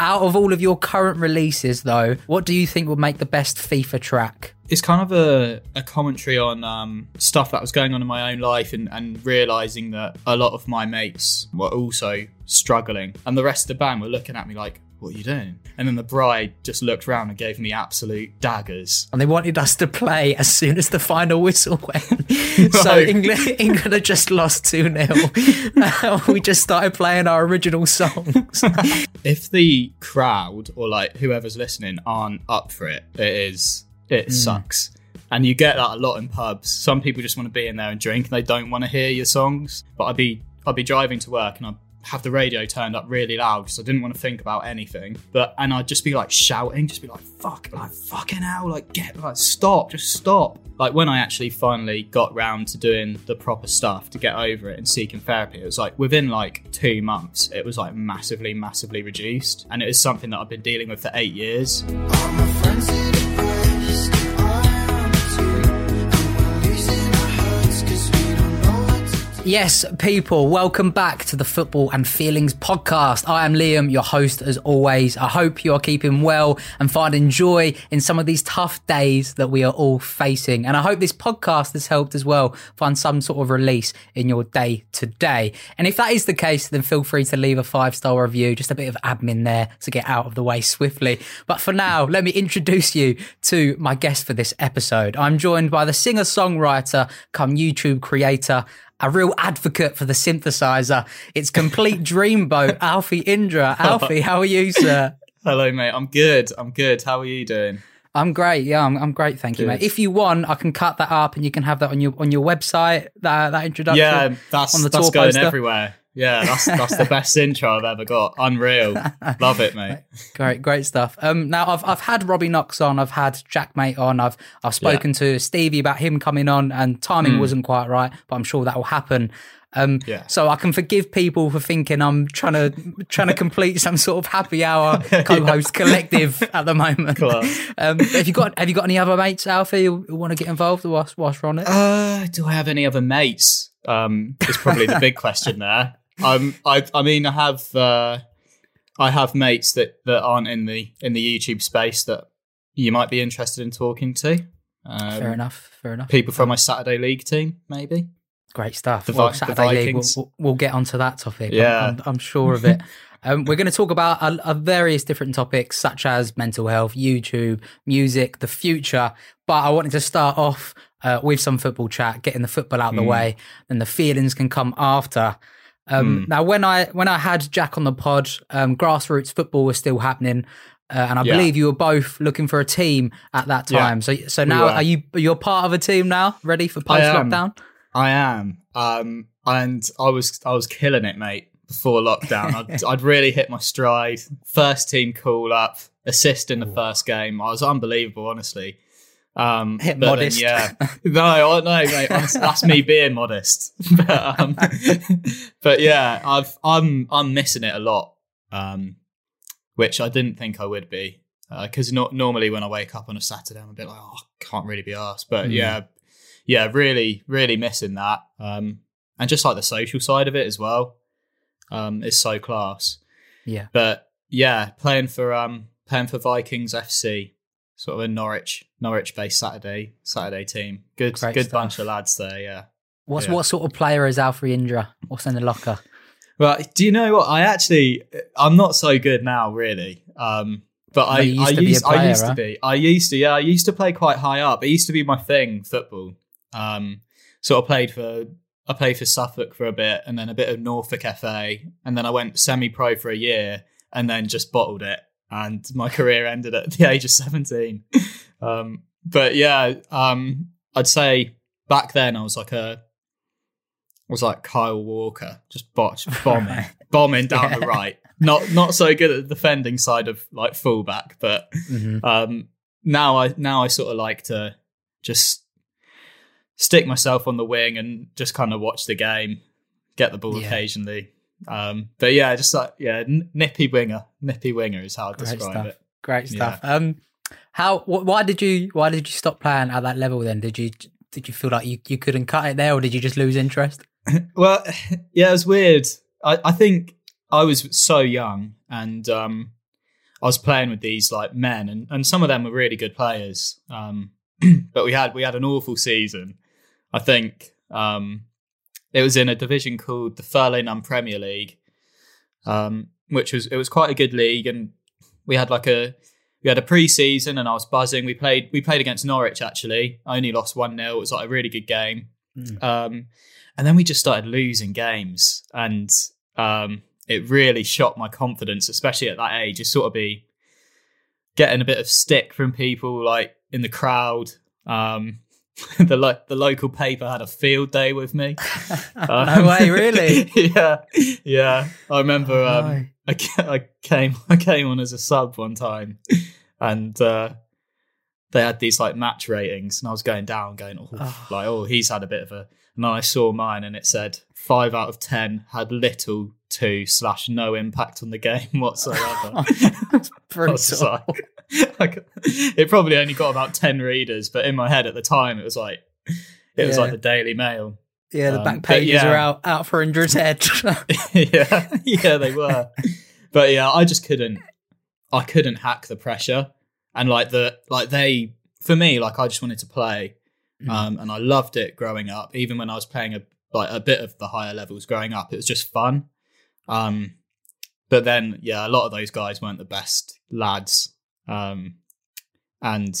Out of all of your current releases, though, what do you think would make the best FIFA track? It's kind of a commentary on stuff that was going on in my own life and realising that a lot of my mates were also struggling. And the rest of the band were looking at me like, what are you doing? And then the bride just looked round and gave me absolute daggers. And they wanted us to play as soon as the final whistle went. So England had just lost 2-0. We just started playing our original songs. If the crowd or like whoever's listening aren't up for it, it sucks. And you get that a lot in pubs. Some people just want to be in there and drink and they don't want to hear your songs. But I'd be driving to work and I'd have the radio turned up really loud because I didn't want to think about anything. And I'd just be like shouting, just be like, fuck, like fucking hell, like get, like stop, just stop. Like when I actually finally got round to doing the proper stuff to get over it and seeking therapy, it was like within like 2 months, it was like massively, massively reduced. And it was something that I've been dealing with for 8 years. Yes, people, welcome back to the Football and Feelings podcast. I am Liam, your host as always. I hope you are keeping well and finding joy in some of these tough days that we are all facing. And I hope this podcast has helped as well find some sort of release in your day to day. And if that is the case, then feel free to leave a 5-star review, just a bit of admin there to get out of the way swiftly. But for now, let me introduce you to my guest for this episode. I'm joined by the singer-songwriter, come YouTube creator, a real advocate for the synthesizer. It's complete dreamboat, Alfie Indra. Alfie, how are you, sir? Hello, mate. I'm good. How are you doing? I'm great. Yeah, I'm great. Thank you, mate. If you want, I can cut that up and you can have that on your website, that introduction. Yeah, that's going poster. Everywhere. Yeah, that's the best intro I've ever got. Unreal. Love it, mate. Great stuff. Now I've had Robbie Knox on, I've had Jack, mate, on, I've spoken to Stevie about him coming on, and timing wasn't quite right, but I'm sure that will happen. So I can forgive people for thinking I'm trying to complete some sort of happy hour co-host collective at the moment. Have you got any other mates, Alfie, who want to get involved whilst we're on it? Do I have any other mates? Is probably the big question there. I mean, I have mates that aren't in the YouTube space that you might be interested in talking to. Fair enough. People from my Saturday League team, maybe. Great stuff. Saturday League, we'll get onto that topic. Yeah. I'm sure of it. We're going to talk about various different topics, such as mental health, YouTube, music, the future. But I wanted to start off with some football chat, getting the football out of the way, and the feelings can come after. Now, when I had Jack on the pod, grassroots football was still happening, and I believe you were both looking for a team at that time. Yeah, so now you're part of a team now, ready for post lockdown? I am, and I was killing it, mate. Before lockdown, I'd really hit my stride. First team call up, assist in the first game. I was unbelievable, honestly. Hit modest. Then, no, mate. That's me being modest. But yeah, I'm missing it a lot, which I didn't think I would be, because normally when I wake up on a Saturday, I'm a bit like, oh, I can't really be arsed. But yeah, really, really missing that, and just like the social side of it as well. Is so class. Yeah. But yeah, playing for Vikings FC, sort of a Norwich based Saturday team. Good bunch of lads there, yeah. What sort of player is Alfie Indra? What's in the locker? Well, do you know what? I'm not so good now really. But I used to play quite high up. It used to be my thing, football. Sort of I played for Suffolk for a bit, and then a bit of Norfolk FA, and then I went semi-pro for a year, and then just bottled it, and my career ended at the age of 17. I'd say back then I was like Kyle Walker, just bombing bombing down the right. Not so good at the defending side of like fullback, but now I sort of like to just stick myself on the wing and just kind of watch the game, get the ball occasionally. But yeah, just like nippy winger is how I describe it. Great stuff. Yeah. Why did you stop playing at that level then? Did you feel like you couldn't cut it there, or did you just lose interest? Well, yeah, it was weird. I think I was so young, and I was playing with these like men, and some of them were really good players. But we had an awful season. I think it was in a division called the Furlough Nun Premier League, which was quite a good league, and we had a pre-season, and I was buzzing. We played against Norwich actually. I only lost 1-0. It was like a really good game. And then we just started losing games, and it really shot my confidence, especially at that age. You sort of be getting a bit of stick from people like in the crowd. The local paper had a field day with me. No way, really? Yeah. I remember I came on as a sub one time, and they had these like match ratings, and I was going down, he's had a bit of a. And then I saw mine, and it said 5 out of 10 had little to / no impact on the game whatsoever. Brutal. Like, it probably only got about 10 readers, but in my head at the time, it was like the Daily Mail. Yeah, the back pages are out for Indra's head. yeah, they were. But yeah, I just couldn't hack the pressure, and for me, I just wanted to play. And I loved it growing up. Even when I was playing a bit of the higher levels growing up, it was just fun. But then, yeah, a lot of those guys weren't the best lads. And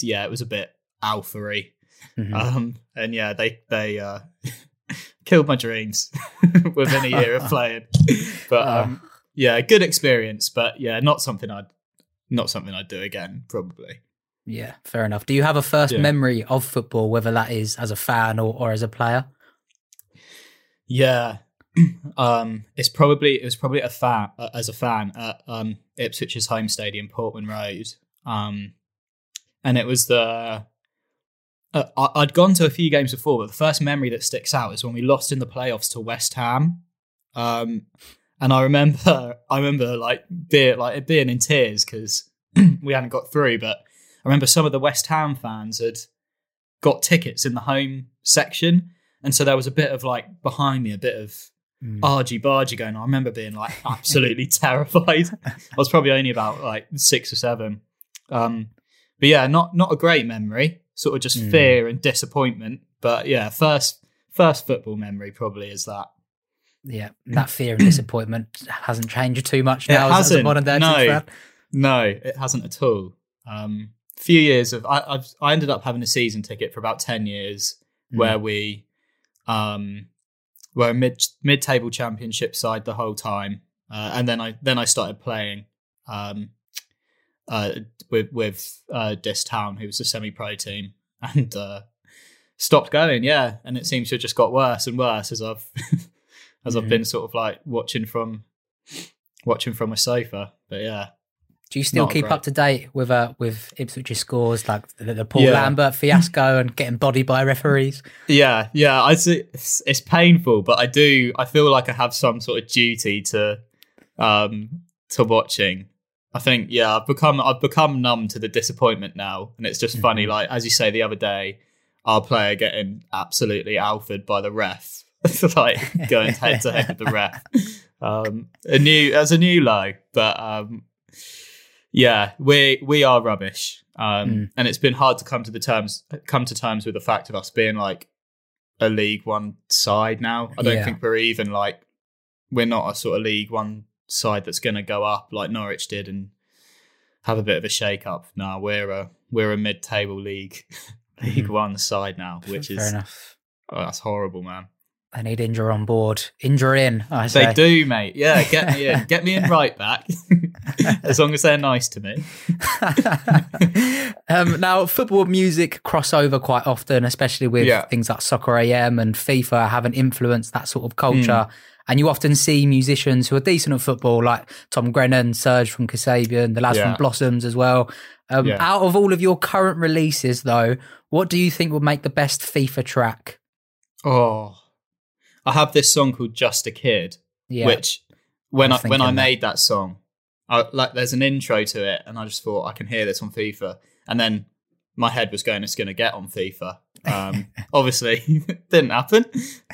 yeah, it was a bit alpha-y. And yeah, they killed my dreams within a year of playing. But yeah, good experience. But yeah, not something I'd do again, probably. Yeah, fair enough. Do you have a first memory of football, whether that is as a fan or as a player? Yeah, it was probably as a fan at Ipswich's home stadium, Portman Road, and it was the I'd gone to a few games before, but the first memory that sticks out is when we lost in the playoffs to West Ham, and I remember being in tears because we hadn't got through, but I remember some of the West Ham fans had got tickets in the home section. And so there was a bit of like behind me, a bit of argy-bargy going on. I remember being like absolutely terrified. I was probably only about like 6 or 7. But yeah, not a great memory, sort of just fear and disappointment. But yeah, first football memory probably is that. Yeah, that fear and disappointment hasn't changed too much now as a modern day fan. No, it hasn't at all. Few years of I ended up having a season ticket for about 10 years, where we were a mid-table championship side the whole time, and then I started playing with Dis Town, who was a semi-pro team, and stopped going. Yeah, and it seems to have just got worse and worse as I've I've been sort of like watching from a sofa. But yeah. Do you still keep up to date with Ipswich's scores, like the Paul Lambert fiasco and getting bodied by referees? Yeah. It's painful, but I do. I feel like I have some sort of duty to watching. I think, yeah, I've become numb to the disappointment now, and it's just funny. Like as you say, the other day, our player getting absolutely alphaed by the ref, like going head to head with the ref. As a new low, but. Yeah, we are rubbish, and it's been hard to come to terms with the fact of us being like a League One side now. I don't think we're even like we're not a sort of League One side that's going to go up like Norwich did and have a bit of a shake up. No, we're a mid table League One side now, which is fair enough. Oh, that's horrible, man. I need Indra on board. Indra in, I say. They do, mate. Yeah, get me in. Get me in right back. As long as they're nice to me. Now, football music crossover quite often, especially with things like Soccer AM and FIFA, have an influence that sort of culture And you often see musicians who are decent at football, like Tom Grennan, Serge from Kasabian, the lads from Blossoms as well. Out of all of your current releases, though, what do you think would make the best FIFA track? Oh, I have this song called "Just a Kid," which when I made that song, there's an intro to it, and I just thought I can hear this on FIFA, and then my head was going, it's going to get on FIFA. Obviously, didn't happen,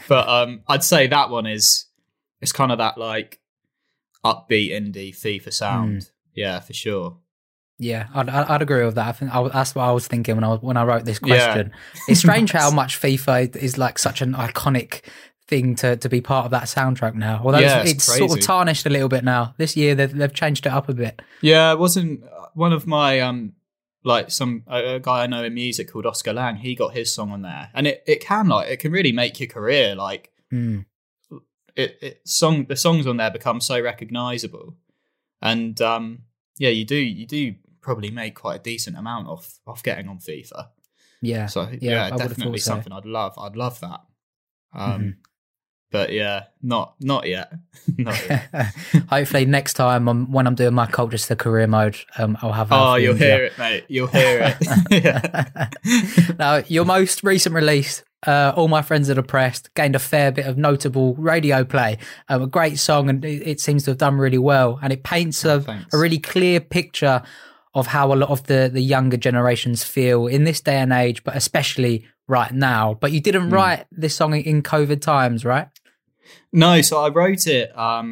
but I'd say that one is. It's kind of that like upbeat indie FIFA sound. Yeah, for sure. Yeah, I'd agree with that. I think that's what I was thinking when I wrote this question. Yeah. It's strange how much FIFA is like such an iconic thing to be part of that soundtrack now. Although it's sort of tarnished a little bit now. This year they've changed it up a bit. Yeah, it wasn't one of my a guy I know in music called Oscar Lang. He got his song on there, and it can really make your career like. The songs on there become so recognisable, and you do probably make quite a decent amount off getting on FIFA. Yeah, so definitely something so. I'd love that. But not yet. Not yet. Hopefully next time when I'm doing my Colchester career mode, I'll have. Oh, you'll hear it, mate. You'll hear it. Now, your most recent release. All My Friends Are Depressed gained a fair bit of notable radio play. A great song, and it seems to have done really well. And it paints a really clear picture of how a lot of the younger generations feel in this day and age, but especially right now. But you didn't write this song in COVID times, right? No, so I wrote it, I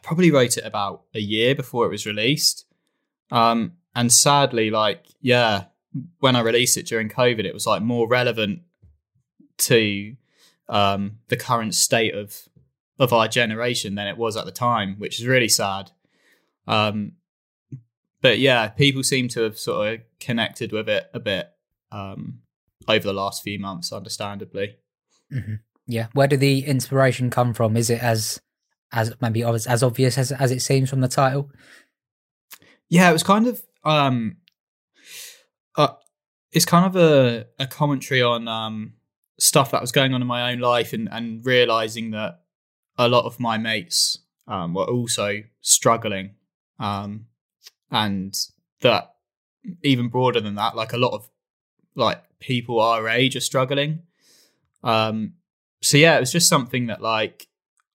probably wrote it about a year before it was released. And sadly, when I released it during COVID, it was like more relevant to the current state of our generation than it was at the time, which is really sad. But yeah, people seem to have sort of connected with it a bit over the last few months, understandably. Mm-hmm. Yeah. Where did the inspiration come from? Is it as maybe as obvious as it seems from the title? Yeah, it was kind of it's kind of a commentary on stuff that was going on in my own life and realizing that a lot of my mates were also struggling, and that even broader than that, like a lot of like people our age are struggling. So yeah, it was just something that like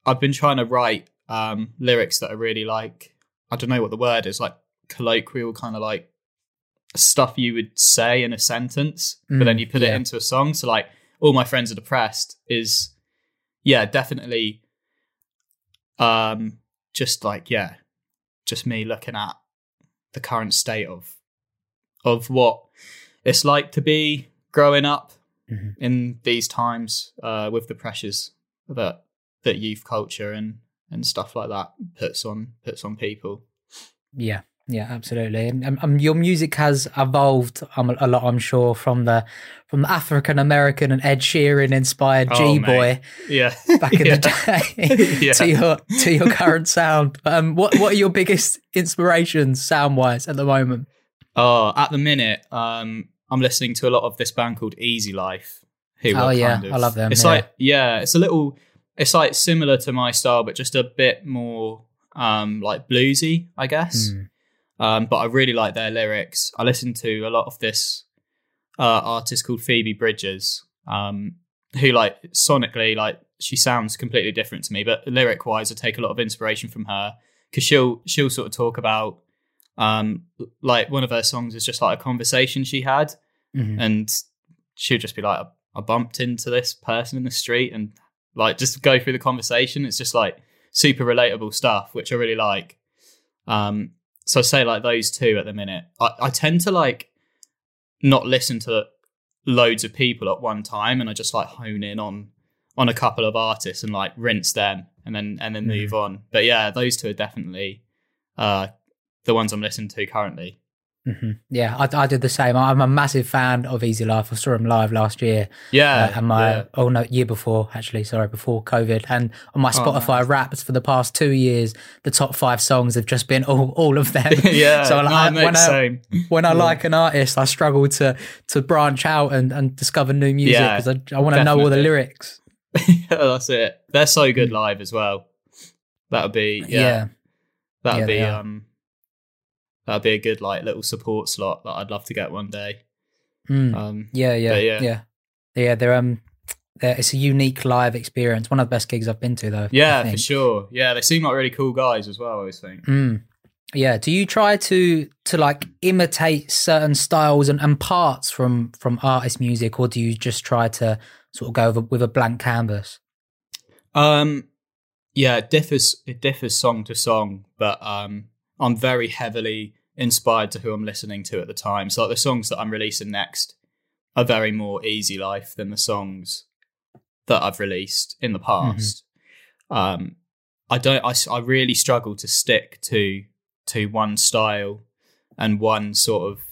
I've been trying to write lyrics that are really like, I don't know what the word is, like colloquial kind of like stuff you would say in a sentence, but then you put it into a song. So like All My Friends Are Depressed is, definitely just me looking at the current state of what it's like to be growing up in these times with the pressures that youth culture and stuff like that puts on people. Yeah. Yeah, absolutely. And your music has evolved a lot, I'm sure, from the African American and Ed Sheeran inspired G-Boy back in the day to your current sound. What are your biggest inspirations sound wise at the moment? Oh, at the minute, I'm listening to a lot of this band called Easy Life. I love them. It's it's like similar to my style, but just a bit more like bluesy, I guess. But I really like their lyrics. I listen to a lot of this artist called Phoebe Bridgers, who like sonically, like she sounds completely different to me, but lyric wise, I take a lot of inspiration from her because she'll sort of talk about like one of her songs is just like a conversation she had, and she'll just be like, I bumped into this person in the street, and like just go through the conversation. It's just like super relatable stuff, which I really like. So I say like those two at the minute. I tend to like not listen to loads of people at one time, and I just like hone in on a couple of artists and like rinse them and then move on. But yeah, those two are definitely the ones I'm listening to currently. Mm-hmm. Yeah, I did the same. I'm a massive fan of Easy Life. I saw him live last year. Year before, actually, sorry, before COVID. And on my Spotify Wrapped for the past 2 years, the top 5 songs have just been all of them. When I like an artist, I struggle to branch out and discover new music because I want to know all the lyrics. That's it. They're so good live as well. That would be that'd be a good like little support slot that I'd love to get one day. It's a unique live experience. One of the best gigs I've been to, though. Yeah, for sure. Yeah, they seem like really cool guys as well, I always think. Mm. Yeah. Do you try to like imitate certain styles and parts from artist music, or do you just try to sort of go with a blank canvas? Yeah, it differs song to song, but I'm very heavily inspired to who I'm listening to at the time. So like, the songs that I'm releasing next are very more Easy Life than the songs that I've released in the past. Mm-hmm. I really struggle to stick to one style and one sort of,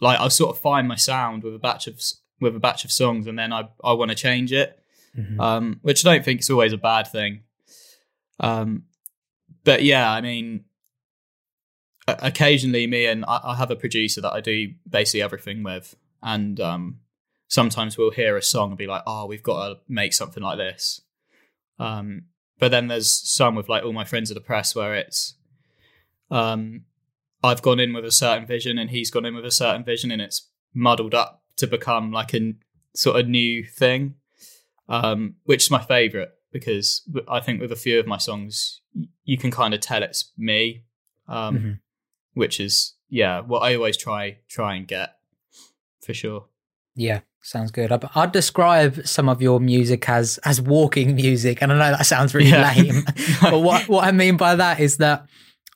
like, I sort of find my sound with a batch of songs, and then I want to change it, mm-hmm. Which I don't think is always a bad thing. But yeah, I mean, occasionally I have a producer that I do basically everything with, and sometimes we'll hear a song and be like, oh, we've got to make something like this. But then there's some with like All My Friends Are Depressed where it's, I've gone in with a certain vision and he's gone in with a certain vision, and it's muddled up to become like a sort of new thing, which is my favourite, because I think with a few of my songs, you can kind of tell it's me, mm-hmm. which is, yeah, what I always try and get, for sure. Yeah, sounds good. I'd describe some of your music as walking music, and I know that sounds really lame, but what I mean by that is that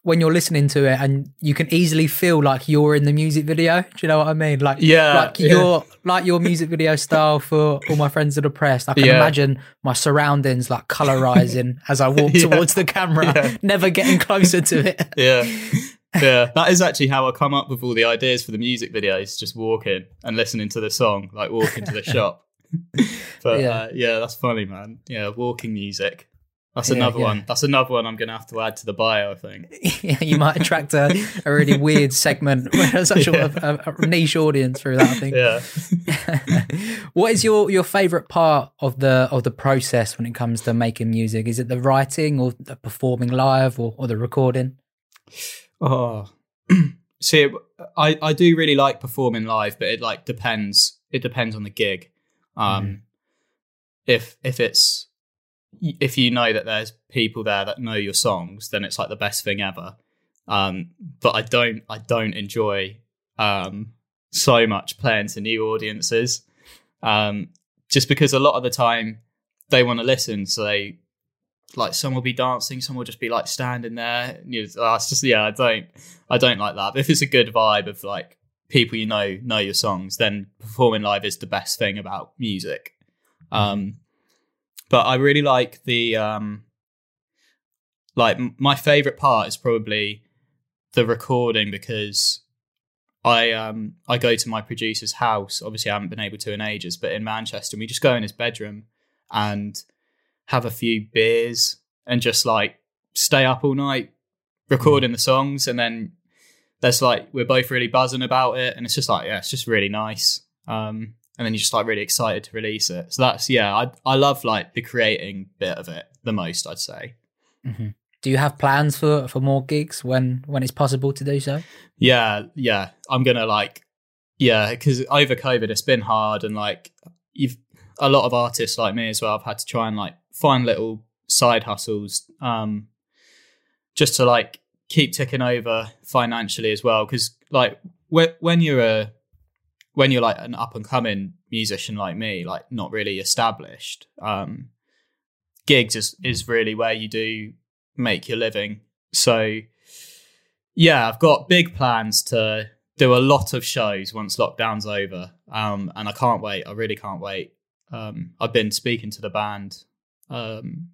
when you're listening to it, and you can easily feel like you're in the music video. Do you know what I mean? Your music video style for All My Friends Are Depressed. I can imagine my surroundings like colorizing as I walk towards the camera, never getting closer to it. Yeah. That is actually how I come up with all the ideas for the music videos, just walking and listening to the song, like walking to the shop. But that's funny, man. Yeah. Walking music. That's another one. That's another one I'm going to have to add to the bio, I think. Yeah, you might attract a really weird segment, such a niche audience through that, I think. Yeah. What is your favourite part of the process when it comes to making music? Is it the writing, or the performing live, or the recording? Oh, see, I do really like performing live, but it like depends. It depends on the gig. If you know that there's people there that know your songs, then it's like the best thing ever. But I don't enjoy so much playing to new audiences, just because a lot of the time they want to listen. So they, like, some will be dancing, some will just be like standing there. I don't like that. But if it's a good vibe of like people you know your songs, then performing live is the best thing about music. But I really like the, my favourite part is probably the recording, because I go to my producer's house. Obviously, I haven't been able to in ages, but in Manchester, and we just go in his bedroom and have a few beers and just, like, stay up all night recording the songs. And then there's, like, we're both really buzzing about it, and it's just, like, yeah, it's just really nice. And then you're just like really excited to release it. So that's, I love like the creating bit of it the most, I'd say. Mm-hmm. Do you have plans for more gigs when it's possible to do so? Yeah. I'm going to because over COVID it's been hard, and like a lot of artists like me as well, I've had to try and like find little side hustles, just to like keep ticking over financially as well. Cause like when you're like an up and coming musician like me, like not really established, gigs is really where you do make your living. So yeah, I've got big plans to do a lot of shows once lockdown's over. And I can't wait. I really can't wait. I've been speaking to the band,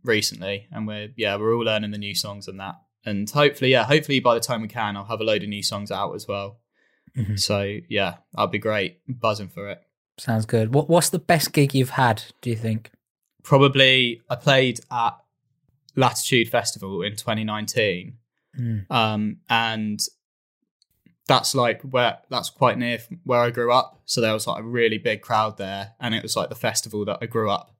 recently, and we're all learning the new songs and that. And hopefully by the time we can, I'll have a load of new songs out as well. Mm-hmm. So yeah, that'd be great. I'm buzzing for it. Sounds good. What's the best gig you've had, do you think? Probably I played at Latitude Festival in 2019. And that's like that's quite near where I grew up. So there was like a really big crowd there, and it was like the festival that I grew up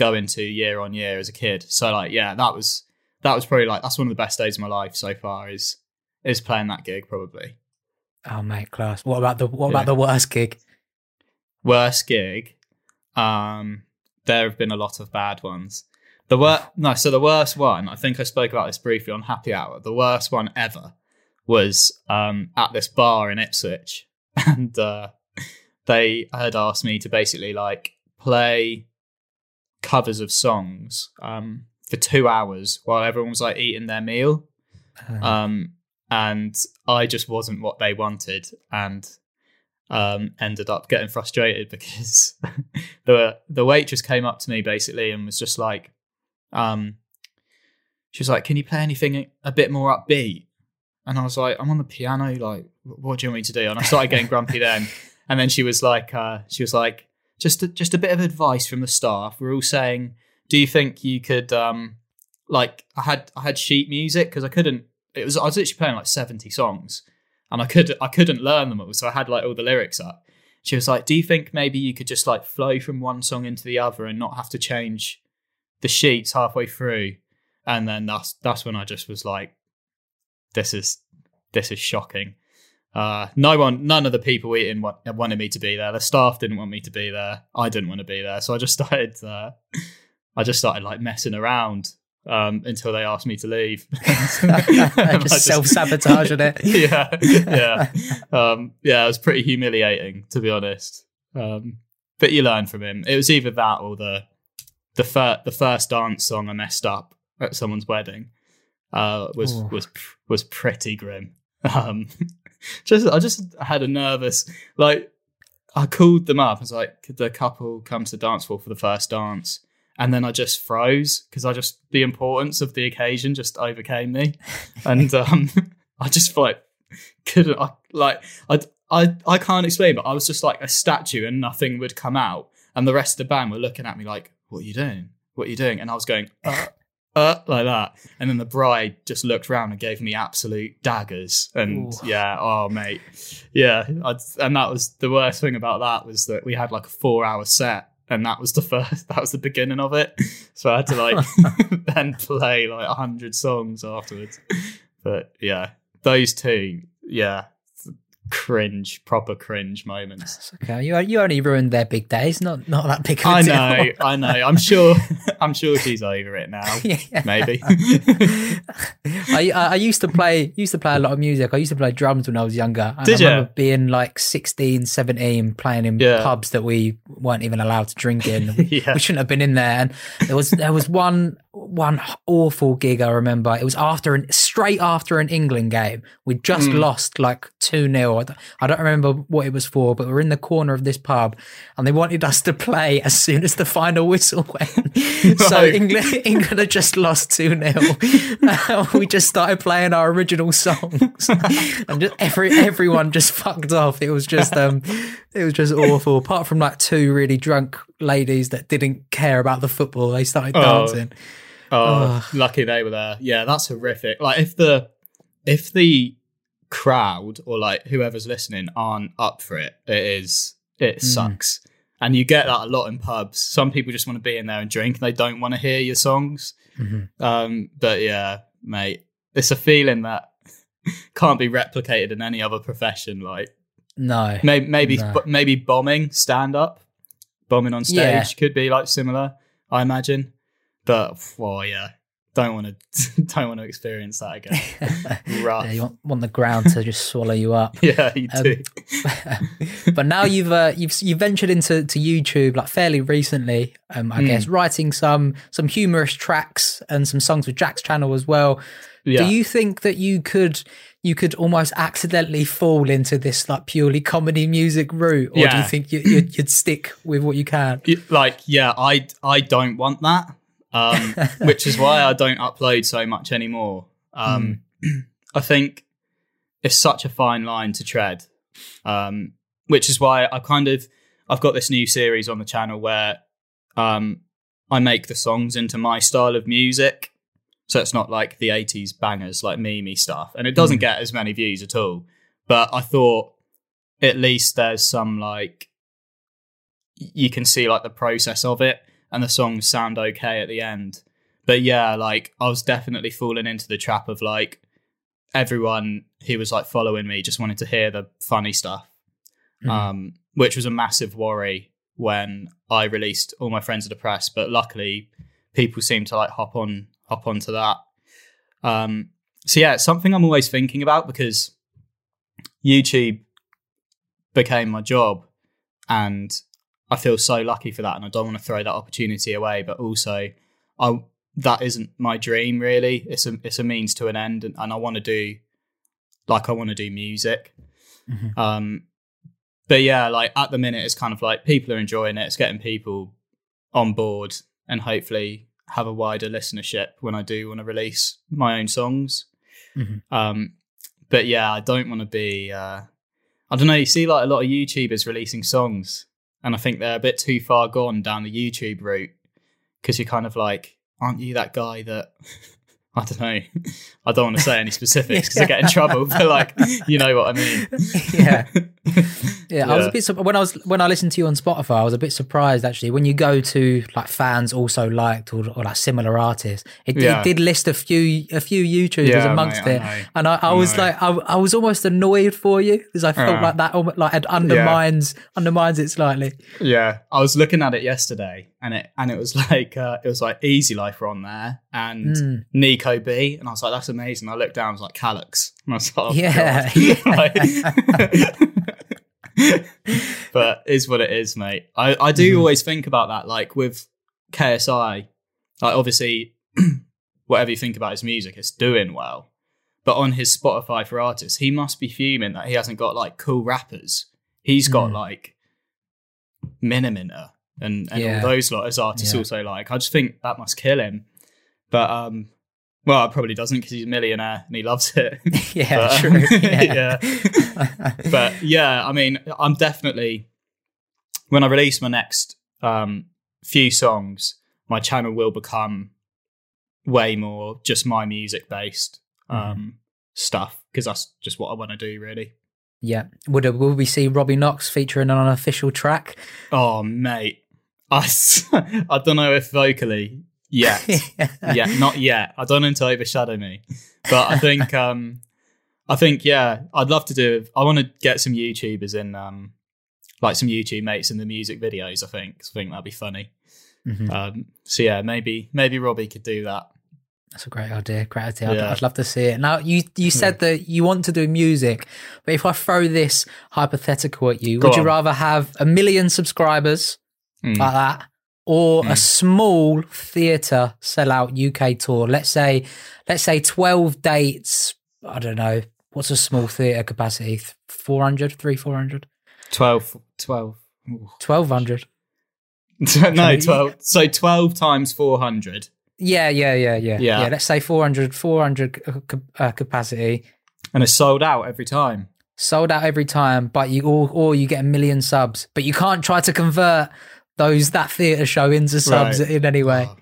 going to year on year as a kid. So like, yeah, that was probably like, that's one of the best days of my life so far is playing that gig probably. Oh mate, class. What about the worst gig? Worst gig? There have been a lot of bad ones. So the worst one, I think I spoke about this briefly on Happy Hour. The worst one ever was at this bar in Ipswich, and they had asked me to basically like play covers of songs for 2 hours while everyone was like eating their meal. And I just wasn't what they wanted, and ended up getting frustrated because the waitress came up to me basically and was just like, she was like, "Can you play anything a bit more upbeat?" And I was like, "I'm on the piano. Like, what do you want me to do?" And I started getting grumpy then. And then she was like, just a bit of advice from the staff. We're all saying, do you think you could, like, I had sheet music because I couldn't. I was literally playing like 70 songs, and I couldn't learn them all. So I had like all the lyrics up. She was like, "Do you think maybe you could just like flow from one song into the other and not have to change the sheets halfway through?" And then that's when I just was like, This is shocking. None of the people eating wanted me to be there. The staff didn't want me to be there. I didn't want to be there. So I just started, like messing around until they asked me to leave. just self-sabotaging it. It was pretty humiliating, to be honest. But you learn from him. It was either that or the first dance song I messed up at someone's wedding. Was pretty grim. I just had a nervous, like, I called them up. I was like, "Could the couple come to the dance floor for the first dance?" And then I just froze because the importance of the occasion just overcame me, and I just like couldn't. I can't explain, but I was just like a statue, and nothing would come out. And the rest of the band were looking at me like, "What are you doing? What are you doing?" And I was going, like that, and then the bride just looked round and gave me absolute daggers. And ooh. And that was the worst thing about that, was that we had like a 4-hour set, and that was the beginning of it. So I had to like then play like 100 songs afterwards. But yeah, those two, proper cringe moments. That's okay. You only ruined their big days, not that big of a deal. I know. I'm sure she's over it now. Maybe. I used to play a lot of music. I used to play drums when I was younger. And I remember being like 16, 17, playing in pubs that we weren't even allowed to drink in. We shouldn't have been in there. And there was one awful gig I remember. It was straight after an England game. We just lost like 2-0. I don't remember what it was for, but we were in the corner of this pub and they wanted us to play as soon as the final whistle went. So England had just lost 2-0. We just started playing our original songs and just everyone just fucked off. It was just awful. Apart from like two really drunk ladies that didn't care about the football, they started dancing. Lucky they were there. Yeah, that's horrific. Like if the crowd or like whoever's listening aren't up for it, it sucks. And you get that a lot in pubs. Some people just want to be in there and drink, and they don't want to hear your songs. But yeah, mate, it's a feeling that can't be replicated in any other profession. Like, no, maybe bombing stand-up, bombing on stage could be like similar, I imagine. But don't want to experience that again. Rough. Yeah, you want the ground to just swallow you up. Yeah, you do. But now you've ventured into YouTube like fairly recently, I guess, writing some humorous tracks and some songs with Jack's channel as well. Yeah. Do you think that you could almost accidentally fall into this like purely comedy music route, or do you think you'd stick with what you can? Like, I don't want that. Which is why I don't upload so much anymore. I think it's such a fine line to tread, which is why I've got this new series on the channel where I make the songs into my style of music, so it's not like the 80s bangers like meme-y stuff, and it doesn't get as many views at all, but I thought at least there's some, like, you can see like the process of it. and the songs sound okay at the end. But yeah, like I was definitely falling into the trap of like everyone who was like following me just wanted to hear the funny stuff, which was a massive worry when I released All My Friends Are Depressed. But luckily, people seemed to like hop onto that. So yeah, it's something I'm always thinking about because YouTube became my job and I feel so lucky for that, and I don't want to throw that opportunity away, but also that isn't my dream really. It's a means to an end, and I want to do music. Mm-hmm. But yeah, like at the minute it's kind of like people are enjoying it, it's getting people on board, and hopefully have a wider listenership when I do want to release my own songs. Mm-hmm. But yeah, I don't want to be I don't know, you see like a lot of YouTubers releasing songs, and I think they're a bit too far gone down the YouTube route, because you're kind of like, aren't you that guy that, I don't know, I don't want to say any specifics because I get in trouble, but like, you know what I mean. Yeah. I was a bit, when I listened to you on Spotify, I was a bit surprised actually, when you go to like fans also liked or like similar artists, it did list a few YouTubers amongst it. And I was like, I was almost annoyed for you because I felt like that like it undermines it slightly. Yeah. I was looking at it yesterday and it was like, Easy Life were on there and Nico B, and I was like, that's amazing. I looked down, I was like, Calyx, and I was like, but it's what it is, mate. I do always think about that, like with KSI, like obviously whatever you think about his music, it's doing well, but on his Spotify for Artists, he must be fuming that he hasn't got like cool rappers. He's got like Miniminter and all those lot as artists also. Like I just think that must kill him, but well, it probably doesn't because he's a millionaire and he loves it. True. But yeah, I mean, I'm definitely, when I release my next few songs, my channel will become way more just my music based stuff, because that's just what I want to do really. Yeah. Will we see Robbie Knox featuring on an official track? Oh, mate. I don't know if vocally... Not yet. I don't want him to overshadow me, but I think I'd love to do. I want to get some YouTubers in, like some YouTube mates in the music videos. I think that'd be funny. Mm-hmm. So yeah, maybe Robbie could do that. That's a great idea. I'd love to see it. Now you said that you want to do music, but if I throw this hypothetical at you, would you rather have 1 million subscribers like that? Or a small theatre sellout UK tour. Let's say 12 dates. I don't know. What's a small theatre capacity? 400? 12. 1,200. No, 12. So 12 times 400. Yeah. Let's say 400 capacity. And it's sold out every time. But you or you get 1 million subs, but you can't try to convert that theatre show into subs in any way. Oh.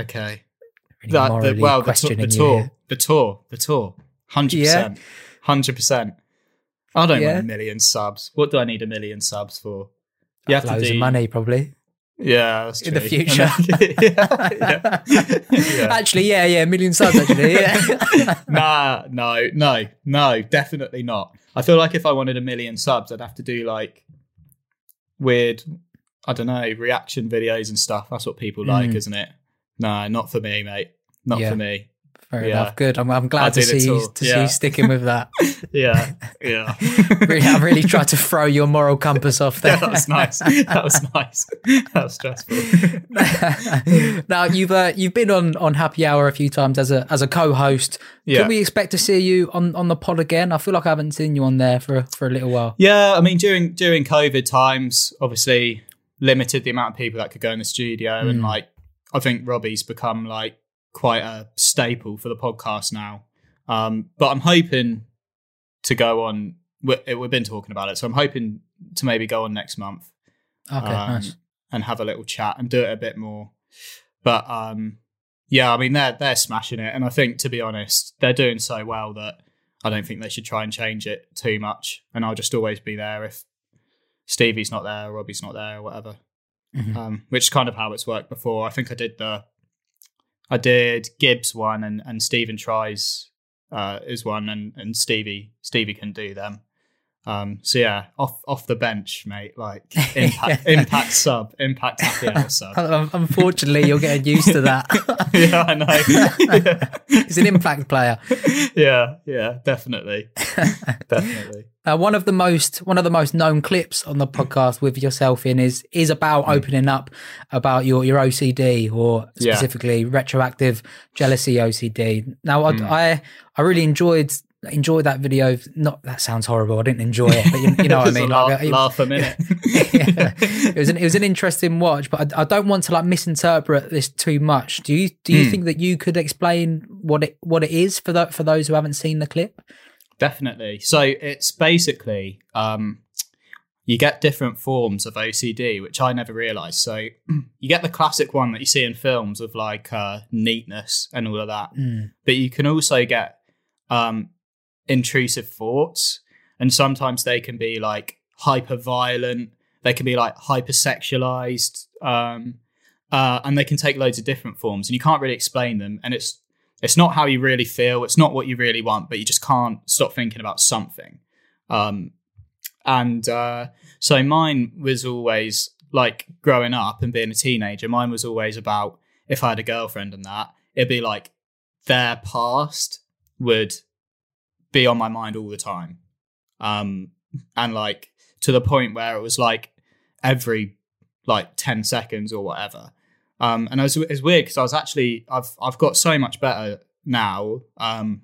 Okay. Really the tour. 100%. 100%. I don't want 1 million subs. What do I need 1 million subs for? You have loads of money, probably. Yeah, that's true. In the future. Actually, 1 million subs, actually, No, definitely not. I feel like if I wanted 1 million subs, I'd have to do, like, weird... I don't know, reaction videos and stuff. That's what people like, isn't it? No, not for me, mate. Not for me. Fair enough. Good. I'm glad to see you sticking with that. Yeah. I really tried to throw your moral compass off there. That was nice. That was stressful. Now you've been on Happy Hour a few times as a co-host. Yeah. Can we expect to see you on the pod again? I feel like I haven't seen you on there for a little while. Yeah, I mean during COVID times, obviously limited the amount of people that could go in the studio, and like I think Robbie's become like quite a staple for the podcast now, but I'm hoping to go on. We've been talking about it, so I'm hoping to maybe go on next month. Okay, nice. And have a little chat and do it a bit more, but I mean they're smashing it, and I think, to be honest, they're doing so well that I don't think they should try and change it too much, and I'll just always be there if Stevie's not there or Robbie's not there or whatever. mm-hmm. Which is kind of how it's worked before. I think I did Gibbs one and Stephen Tries is one, and Stevie can do them. So yeah, off the bench, mate. Like impact happy hour sub. Unfortunately, you're getting used to that. Yeah, I know. Yeah. He's an impact player. Yeah, definitely, definitely. One of the most known clips on the podcast with yourself in is about opening up about your OCD, or specifically retroactive jealousy OCD. Now, I really enjoyed that video. Not that sounds horrible. I didn't enjoy it, but you know what I mean. Laugh a minute. Yeah. It was an interesting watch, but I don't want to misinterpret this too much. Do you think that you could explain what it is for those who haven't seen the clip? Definitely. So it's basically you get different forms of OCD, which I never realised. So you get the classic one that you see in films of neatness and all of that, but you can also get intrusive thoughts, and sometimes they can be hyper violent, they can be hyper sexualized, and they can take loads of different forms, and you can't really explain them, and it's not how you really feel, it's not what you really want, but you just can't stop thinking about something. So mine was always growing up and being a teenager, mine was always about if I had a girlfriend and that, it'd be their past would be on my mind all the time, and to the point where it was every 10 seconds or whatever, and it's weird because I was actually I've got so much better now. I'm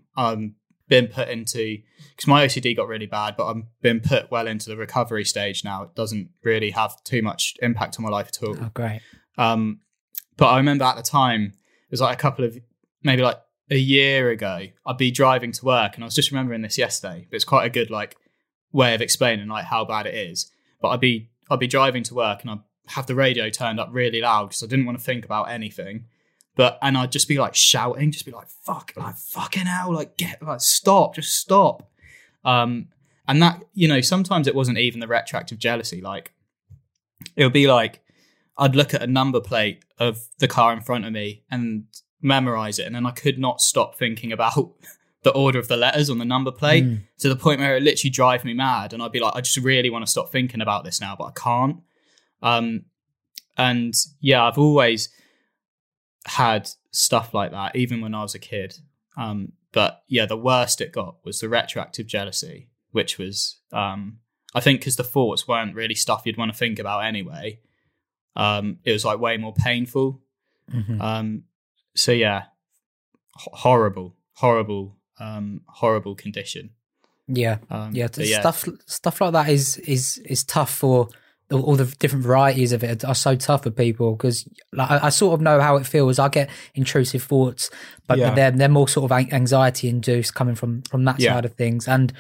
been put into, because my OCD got really bad, but I'm been put well into the recovery stage now. It doesn't really have too much impact on my life at all. Oh, great. But I remember at the time it was a year ago, I'd be driving to work, and I was just remembering this yesterday, but it's quite a good way of explaining how bad it is. But I'd be driving to work, and I'd have the radio turned up really loud because I didn't want to think about anything. And I'd just be shouting, just be fuck, fucking hell, get, stop, just stop. And that, sometimes it wasn't even the retroactive jealousy. It would be I'd look at a number plate of the car in front of me and memorize it, and then I could not stop thinking about the order of the letters on the number plate, to the point where it literally drive me mad, and I'd be I just really want to stop thinking about this now, but I can't. And yeah, I've always had stuff like that, even when I was a kid. But yeah, the worst it got was the retroactive jealousy, which was I think because the thoughts weren't really stuff you'd want to think about anyway, it was way more painful. Mm-hmm. So yeah, horrible condition. Yeah, stuff like that is tough for all the different varieties of it are so tough for people, because I sort of know how it feels. I get intrusive thoughts, but they're more sort of anxiety induced, coming from that side of things, and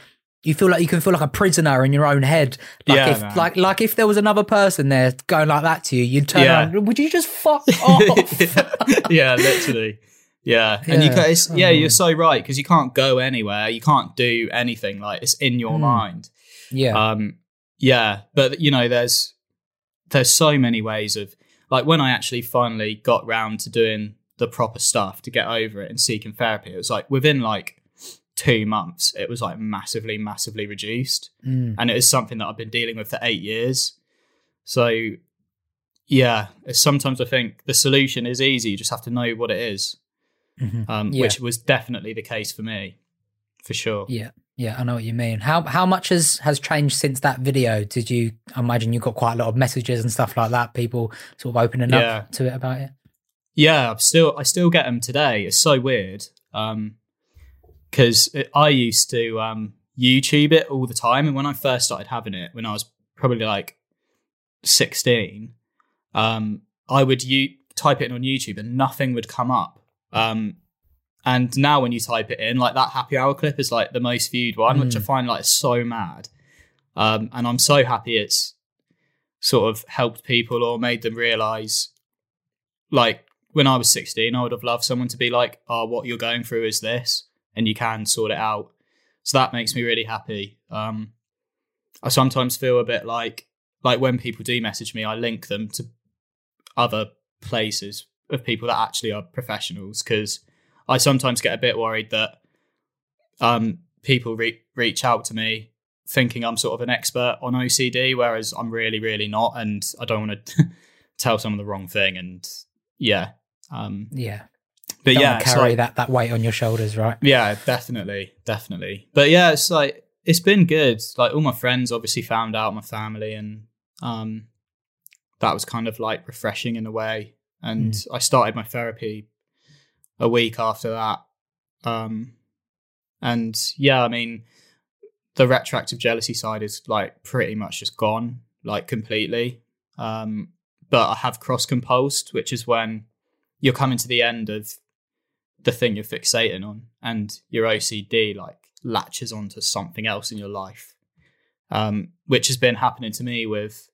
you feel like you can feel like a prisoner in your own head. If there was another person there going like that to you, you'd turn around, would you just fuck off? Yeah, literally. Yeah. And you're so right, because you can't go anywhere. You can't do anything. It's in your mind. Yeah. Yeah. But, there's so many ways of, when I actually finally got round to doing the proper stuff to get over it and seeking therapy, it was within 2 months it was massively reduced, and it is something that I've been dealing with for 8 years. So yeah, sometimes I think the solution is easy, you just have to know what it is. Mm-hmm. Which was definitely the case for me, for sure. I know what you mean. How much has changed since that video? Did you imagine you got quite a lot of messages and stuff like that, people sort of opening up to it about it? I still get them today. It's so weird. Because I used to YouTube it all the time. And when I first started having it, when I was probably 16, I would type it in on YouTube and nothing would come up. And now when you type it in, that happy hour clip is the most viewed one, which I find so mad. And I'm so happy it's sort of helped people or made them realise, when I was 16, I would have loved someone to be what you're going through is this, and you can sort it out. So that makes me really happy. I sometimes feel a bit when people do message me, I link them to other places of people that actually are professionals, because I sometimes get a bit worried that people reach out to me thinking I'm sort of an expert on OCD, whereas I'm really not, and I don't want to tell someone the wrong thing, and but don't carry that weight on your shoulders, right? Yeah, definitely. But yeah, it's like, it's been good. Like, all my friends obviously found out, my family, and that was kind of like refreshing in a way. And I started my therapy a week after that. And yeah, I mean, the retroactive jealousy side is like pretty much just gone, like completely. But I have cross-compulsed, which is when you're coming to the end of the thing you're fixating on, and your OCD like latches onto something else in your life, which has been happening to me with,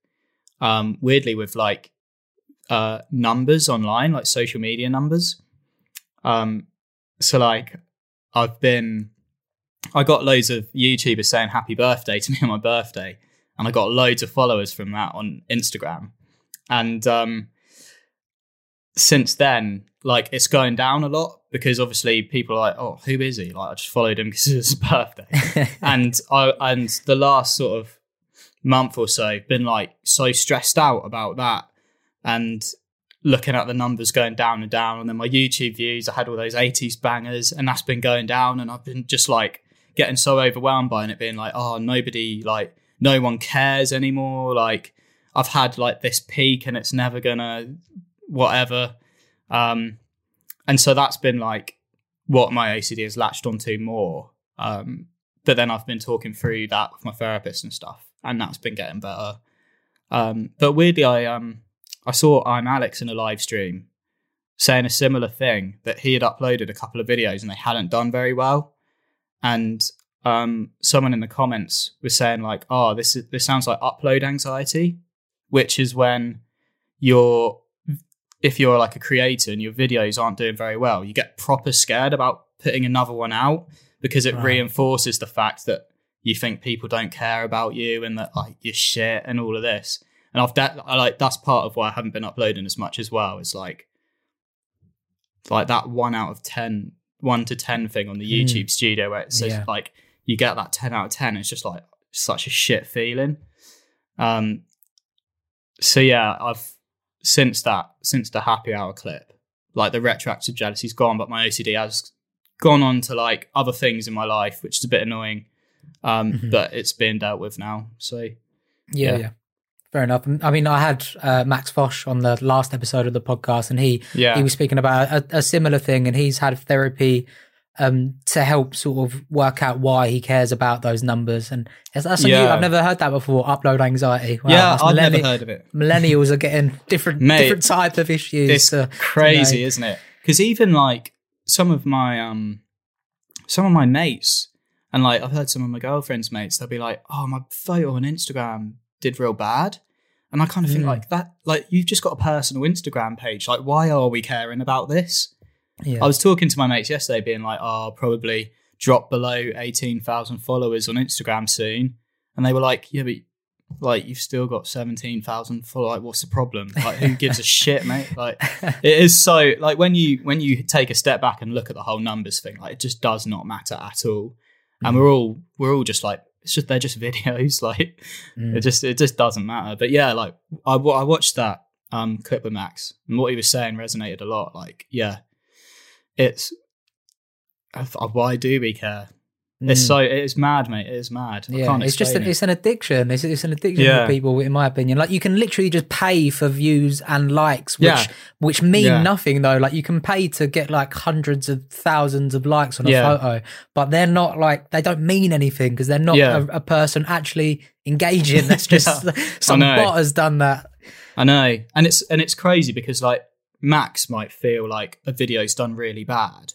weirdly, with like numbers online, like social media numbers. So like I got loads of YouTubers saying happy birthday to me on my birthday, and I got loads of followers from that on Instagram. And since then, like, it's going down a lot, because obviously people are like, oh, who is he? Like, I just followed him because it's his birthday. and the last sort of month or so, been like so stressed out about that, and looking at the numbers going down and down. And then my YouTube views, I had all those 80s bangers, and that's been going down, and I've been just like getting so overwhelmed by it, being like, oh, no one cares anymore. Like, I've had like this peak and it's never gonna whatever. And so that's been like what my OCD has latched onto more. But then I've been talking through that with my therapist and stuff, and that's been getting better. But weirdly, I saw I'm Alex in a live stream saying a similar thing, that he had uploaded a couple of videos and they hadn't done very well. And someone in the comments was saying like, oh, this sounds like upload anxiety, which is when if you're like a creator and your videos aren't doing very well, you get proper scared about putting another one out, because it reinforces the fact that you think people don't care about you and that like you're shit and all of this. And that's part of why I haven't been uploading as much as well. It's like that 1 to 10 thing on the YouTube studio, where it says like you get that 10 out of 10. It's just like such a shit feeling. So yeah, I've, since the happy hour clip, like the retroactive jealousy's gone, but my OCD has gone on to like other things in my life, which is a bit annoying, but it's being dealt with now. So yeah. Fair enough. I mean, I had Max Fosh on the last episode of the podcast, and he was speaking about a similar thing, and he's had therapy to help sort of work out why he cares about those numbers. And that's I've never heard that before, upload anxiety. Wow, yeah, I've never heard of it. Millennials are getting different type of issues. It's crazy, isn't it? Because even like some of my mates, and like I've heard some of my girlfriend's mates, they'll be like, oh, my photo on Instagram did real bad. And I kind of think like that, like, you've just got a personal Instagram page. Like, why are we caring about this? Yeah. I was talking to my mates yesterday being like, oh, I'll probably drop below 18,000 followers on Instagram soon. And they were like, yeah, but like you've still got 17,000 followers. Like, what's the problem? Like, who gives a shit, mate? Like, it is so, like, when you take a step back and look at the whole numbers thing, like, it just does not matter at all. And we're all just like, they're just videos. Like, it just doesn't matter. But yeah, like I watched that clip with Max, and what he was saying resonated a lot. Like, yeah. It's why do we care? It's mad, mate. It is mad. Yeah, I can't it's an addiction. It's an addiction for people, in my opinion. Like, you can literally just pay for views and likes, which mean nothing though. Like, you can pay to get like hundreds of thousands of likes on a photo, but they're not like, they don't mean anything, because they're not a person actually engaging. That's just some bot has done that. I know, and it's crazy, because like, Max might feel like a video's done really bad,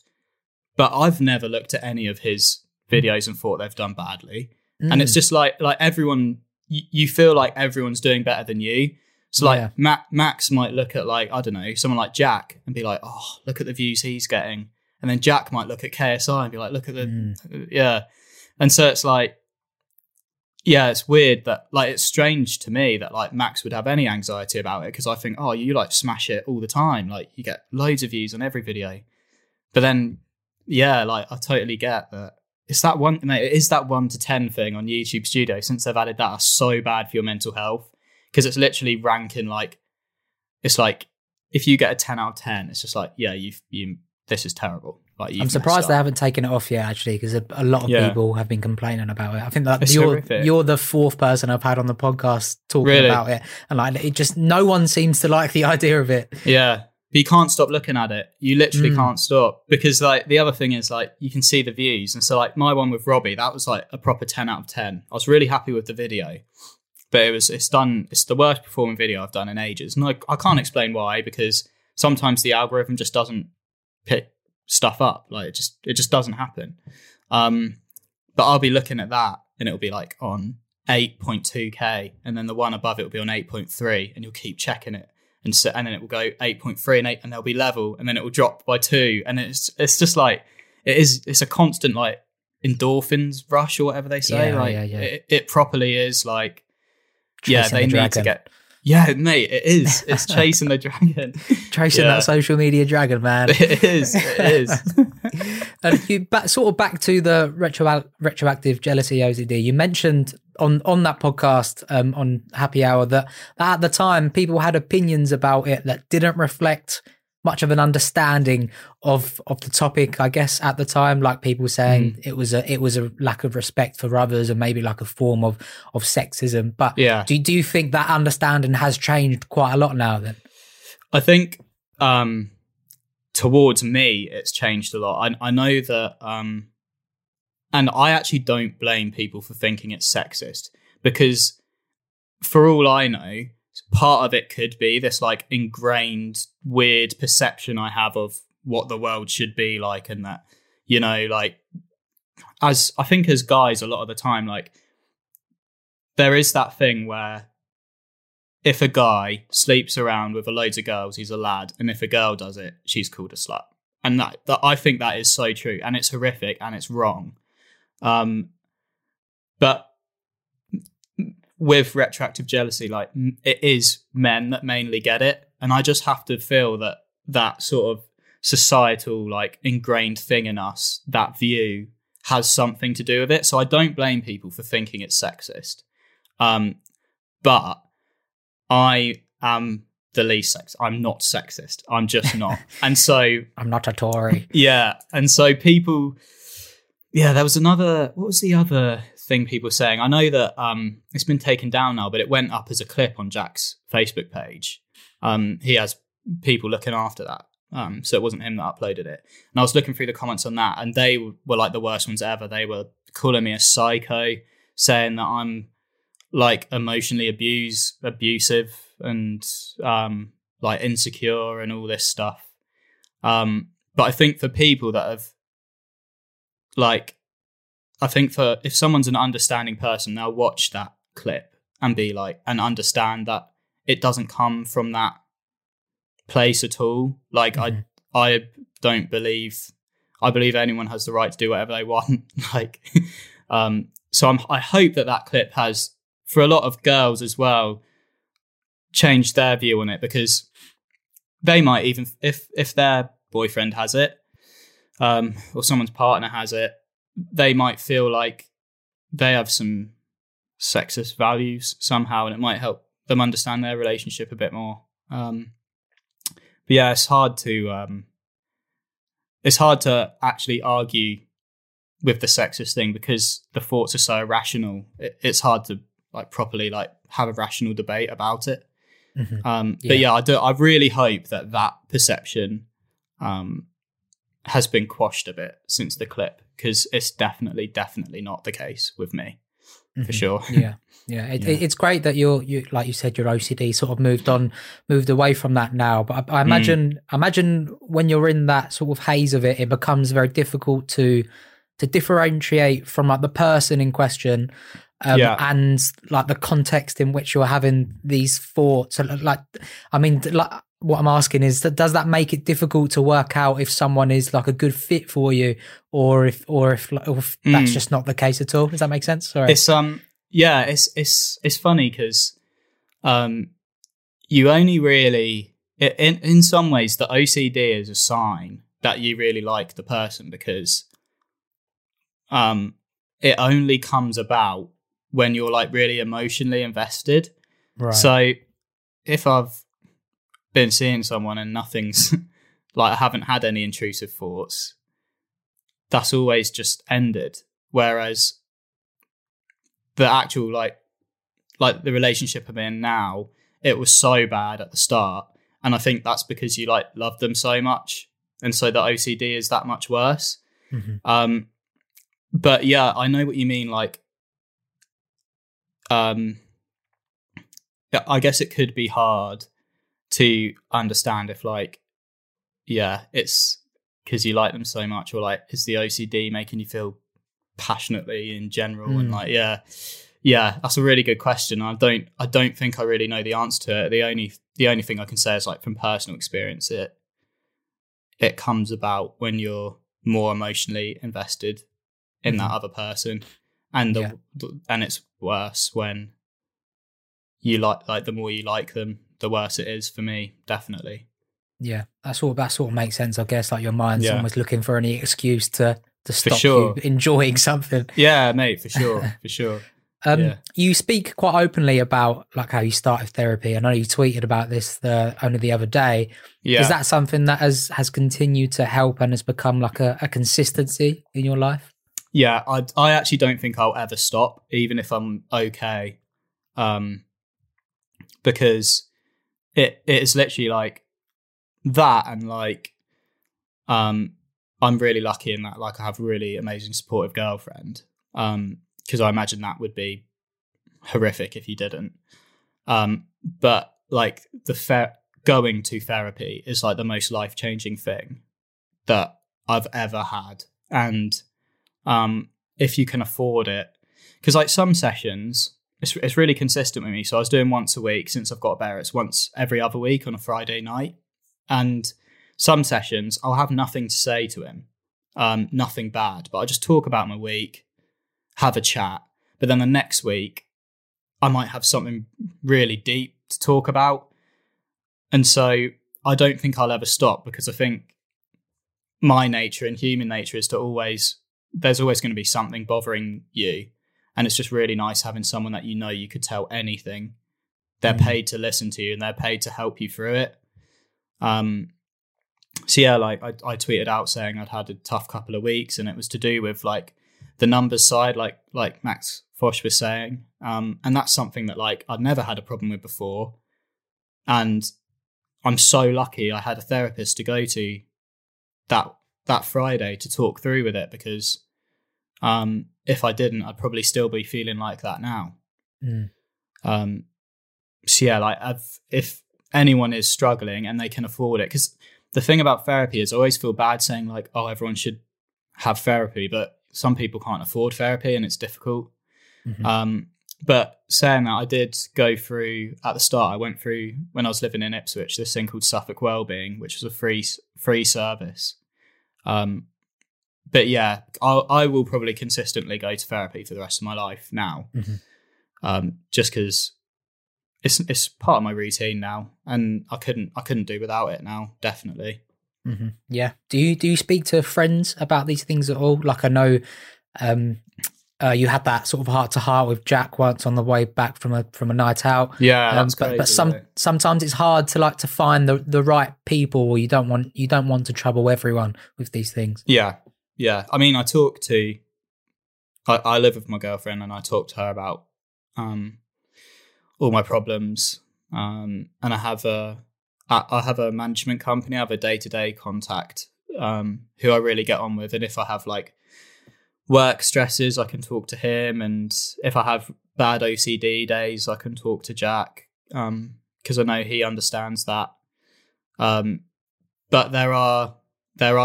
but I've never looked at any of his videos and thought they've done badly. And it's just like everyone, you feel like everyone's doing better than you. So like Max might look at like, I don't know, someone like Jack and be like, oh, look at the views he's getting. And then Jack might look at KSI and be like, look at the, And so it's like, Yeah, it's weird that, like, it's strange to me that, like, Max would have any anxiety about it, because I think, oh, you, like, smash it all the time. Like, you get loads of views on every video. But then, yeah, like, I totally get that. It's that one, mate, it is that 1 to 10 thing on YouTube Studio. Since they've added that, it's so bad for your mental health, because it's literally ranking, like, it's like, if you get a 10 out of 10, it's just like, yeah, this is terrible. Like, I'm surprised they haven't taken it off yet, actually, because a lot of people have been complaining about it. I think that you're the fourth person I've had on the podcast talking about it, and like, it just, no one seems to like the idea of it. Yeah, but you can't stop looking at it. You literally can't stop, because like, the other thing is, like, you can see the views, and so like my one with Robbie, that was like a proper 10 out of 10. I was really happy with the video, but it's the worst performing video I've done in ages, and I can't explain why, because sometimes the algorithm just doesn't pick stuff up, like it just doesn't happen, but I'll be looking at that and it'll be like on 8.2k, and then the one above it will be on 8.3, and you'll keep checking it, and so, and then it will go 8.3 and 8, and they'll be level, and then it will drop by 2, and it's just like, it's a constant, like, endorphins rush or whatever they say. It properly is, like, chasing, yeah, they the need dragon. To get, yeah, mate, it is. It's chasing the dragon. Chasing that social media dragon, man. It is. It is. And you back to the retroactive jealousy, OCD. You mentioned on that podcast on Happy Hour that at the time people had opinions about it that didn't reflect much of an understanding of the topic, I guess, at the time, like people saying it was a lack of respect for others and maybe like a form of sexism. But do you think that understanding has changed quite a lot now then? I think towards me, it's changed a lot. I know that, and I actually don't blame people for thinking it's sexist, because for all I know, part of it could be this, like, ingrained weird perception I have of what the world should be like, and that, you know, like, as I think as guys a lot of the time, like, there is that thing where if a guy sleeps around with loads of girls, he's a lad, and if a girl does it, she's called a slut, and that I think that is so true, and it's horrific and it's wrong, but with retroactive jealousy, like, it is men that mainly get it, and I just have to feel that sort of societal, like, ingrained thing in us, that view has something to do with it. So I don't blame people for thinking it's sexist, but I am the least sexist. I'm not sexist. I'm just not. And so I'm not a Tory. Yeah, and so people. Yeah, there was another. What was the other thing people were saying? I know that it's been taken down now, but it went up as a clip on Jack's Facebook page. He has people looking after that, so it wasn't him that uploaded it. And I was looking through the comments on that, and they were like the worst ones ever. They were calling me a psycho, saying that I'm, like, emotionally abusive, and like, insecure and all this stuff. But I think for people that have. Like, I think for if someone's an understanding person, they'll watch that clip and be like, and understand that it doesn't come from that place at all. Like, I don't believe, I believe anyone has the right to do whatever they want. Like, so I hope that clip has, for a lot of girls as well, changed their view on it, because they might even, if their boyfriend has it, or someone's partner has it, they might feel like they have some sexist values somehow, and it might help them understand their relationship a bit more. But yeah, it's hard to actually argue with the sexist thing, because the thoughts are so irrational. It's hard to, like, properly, like, have a rational debate about it. Mm-hmm. But yeah, I really hope that perception, has been quashed a bit since the clip, because it's definitely not the case with me, for sure. It's great that you like you said, your OCD sort of moved away from that now, but I imagine when you're in that sort of haze of it becomes very difficult to differentiate from, like, the person in question, and, like, the context in which you're having these thoughts. So, like, I mean, like, what I'm asking is, that does that make it difficult to work out if someone is, like, a good fit for you, or if that's just not the case at all? Does that make sense? Sorry. It's Yeah, it's funny because you only really, in some ways, the OCD is a sign that you really like the person, because it only comes about when you're like really emotionally invested. Right. So if I've been seeing someone and nothing's like, I haven't had any intrusive thoughts, that's always just ended. Whereas the actual like the relationship I'm in now, it was so bad at the start, and I think that's because you like love them so much, and so the OCD is that much worse. Mm-hmm. But yeah, I know what you mean. Like, I guess it could be hard to understand if, like, yeah, it's because you like them so much, or like, is the OCD making you feel passionately in general? Mm. And like, yeah, that's a really good question. I don't think I really know the answer to it. The only thing I can say is, like, from personal experience, it comes about when you're more emotionally invested in that other person, and and it's worse when you like the more you like them, the worse it is for me, definitely. Yeah, that sort of makes sense, I guess. Like, your mind's almost looking for any excuse to stop you enjoying something. Yeah, mate, for sure. You speak quite openly about like how you started therapy. I know you tweeted about this only the other day. Yeah. Is that something that has continued to help and has become like a consistency in your life? Yeah, I actually don't think I'll ever stop, even if I'm okay, because it is literally like that, and like I'm really lucky in that, like, I have a really amazing supportive girlfriend, because I imagine that would be horrific if you didn't. But like going to therapy is like the most life-changing thing that I've ever had, and if you can afford it, because like some sessions, it's really consistent with me. So I was doing once a week since I've got better. It's once every other week on a Friday night. And some sessions I'll have nothing to say to him, nothing bad, but I just talk about my week, have a chat. But then the next week I might have something really deep to talk about. And so I don't think I'll ever stop, because I think my nature and human nature is to always, there's always going to be something bothering you. And it's just really nice having someone that you know you could tell anything. They're paid to listen to you, and they're paid to help you through it. So yeah, like I tweeted out saying I'd had a tough couple of weeks, and it was to do with like the numbers side, like Max Fosh was saying. And that's something that like I'd never had a problem with before. And I'm so lucky I had a therapist to go to that Friday to talk through with it, because if I didn't, I'd probably still be feeling like that now. Mm. So yeah, like if anyone is struggling and they can afford it, because the thing about therapy is I always feel bad saying like, oh, everyone should have therapy, but some people can't afford therapy and it's difficult. Mm-hmm. But saying that, I did go through at the start, I went through when I was living in Ipswich, this thing called Suffolk Wellbeing, which was a free service. But yeah, I will probably consistently go to therapy for the rest of my life now, just because it's part of my routine now, and I couldn't do without it now, definitely. Mm-hmm. Yeah. Do you speak to friends about these things at all? Like, I know you had that sort of heart to heart with Jack once on the way back from a night out. Yeah, that's crazy, but sometimes it's hard to like to find the right people, or you don't want to trouble everyone with these things. Yeah. Yeah, I mean, I live with my girlfriend, and I talk to her about all my problems. And I have a management company, I have a day-to-day contact who I really get on with. And if I have like work stresses, I can talk to him. And if I have bad OCD days, I can talk to Jack, because I know he understands that. But there are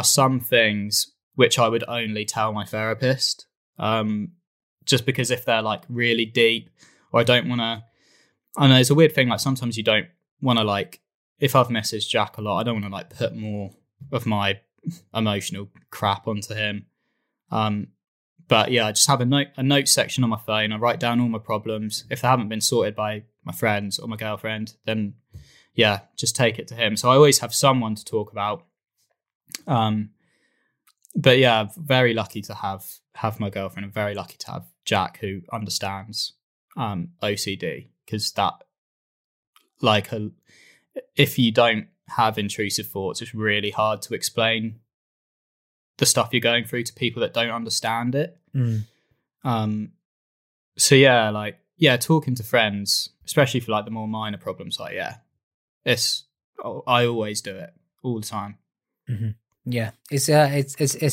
some things which I would only tell my therapist, just because if they're like really deep, or I don't want to, I know it's a weird thing, like sometimes you don't want to, like, if I've messaged Jack a lot, I don't want to like put more of my emotional crap onto him. But yeah, I just have a note section on my phone. I write down all my problems. If they haven't been sorted by my friends or my girlfriend, then yeah, just take it to him. So I always have someone to talk about. But yeah, very lucky to have my girlfriend. I'm very lucky to have Jack, who understands OCD, because that, like, if you don't have intrusive thoughts, it's really hard to explain the stuff you're going through to people that don't understand it. So yeah, like, yeah, talking to friends, especially for like the more minor problems, like, yeah, I always do it all the time. Mm-hmm. Yeah, it's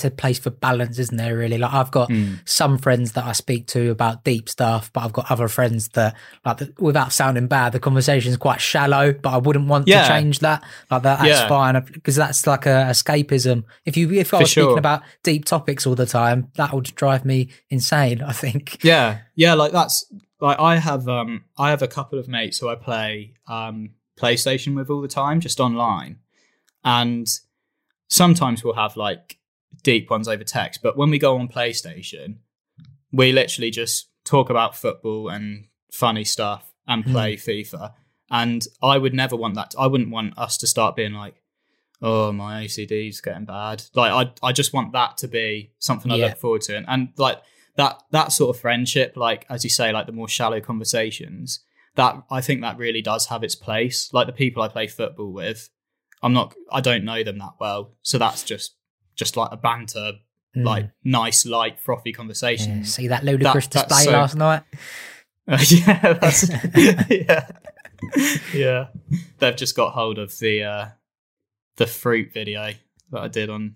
a place for balance, isn't there, really? Like, I've got some friends that I speak to about deep stuff, but I've got other friends that, like, without sounding bad, the conversation's quite shallow, but I wouldn't want to change that. Like, that's fine, because that's like a escapism. If I was speaking about deep topics all the time, that would drive me insane, I think. Yeah, like, that's, like, I have a couple of mates who I play PlayStation with all the time, just online, and sometimes we'll have like deep ones over text, but when we go on PlayStation, we literally just talk about football and funny stuff and play FIFA. And I would never want that. I wouldn't want us to start being like, oh, my OCD's getting bad. Like, I just want that to be something I look forward to. And like that sort of friendship, like, as you say, like the more shallow conversations, that I think that really does have its place. Like, the people I play football with, I don't know them that well, so that's just like a banter, like nice, light, frothy conversation. Yeah, see that ludicrous display last night? Yeah. They've just got hold of the fruit video that I did on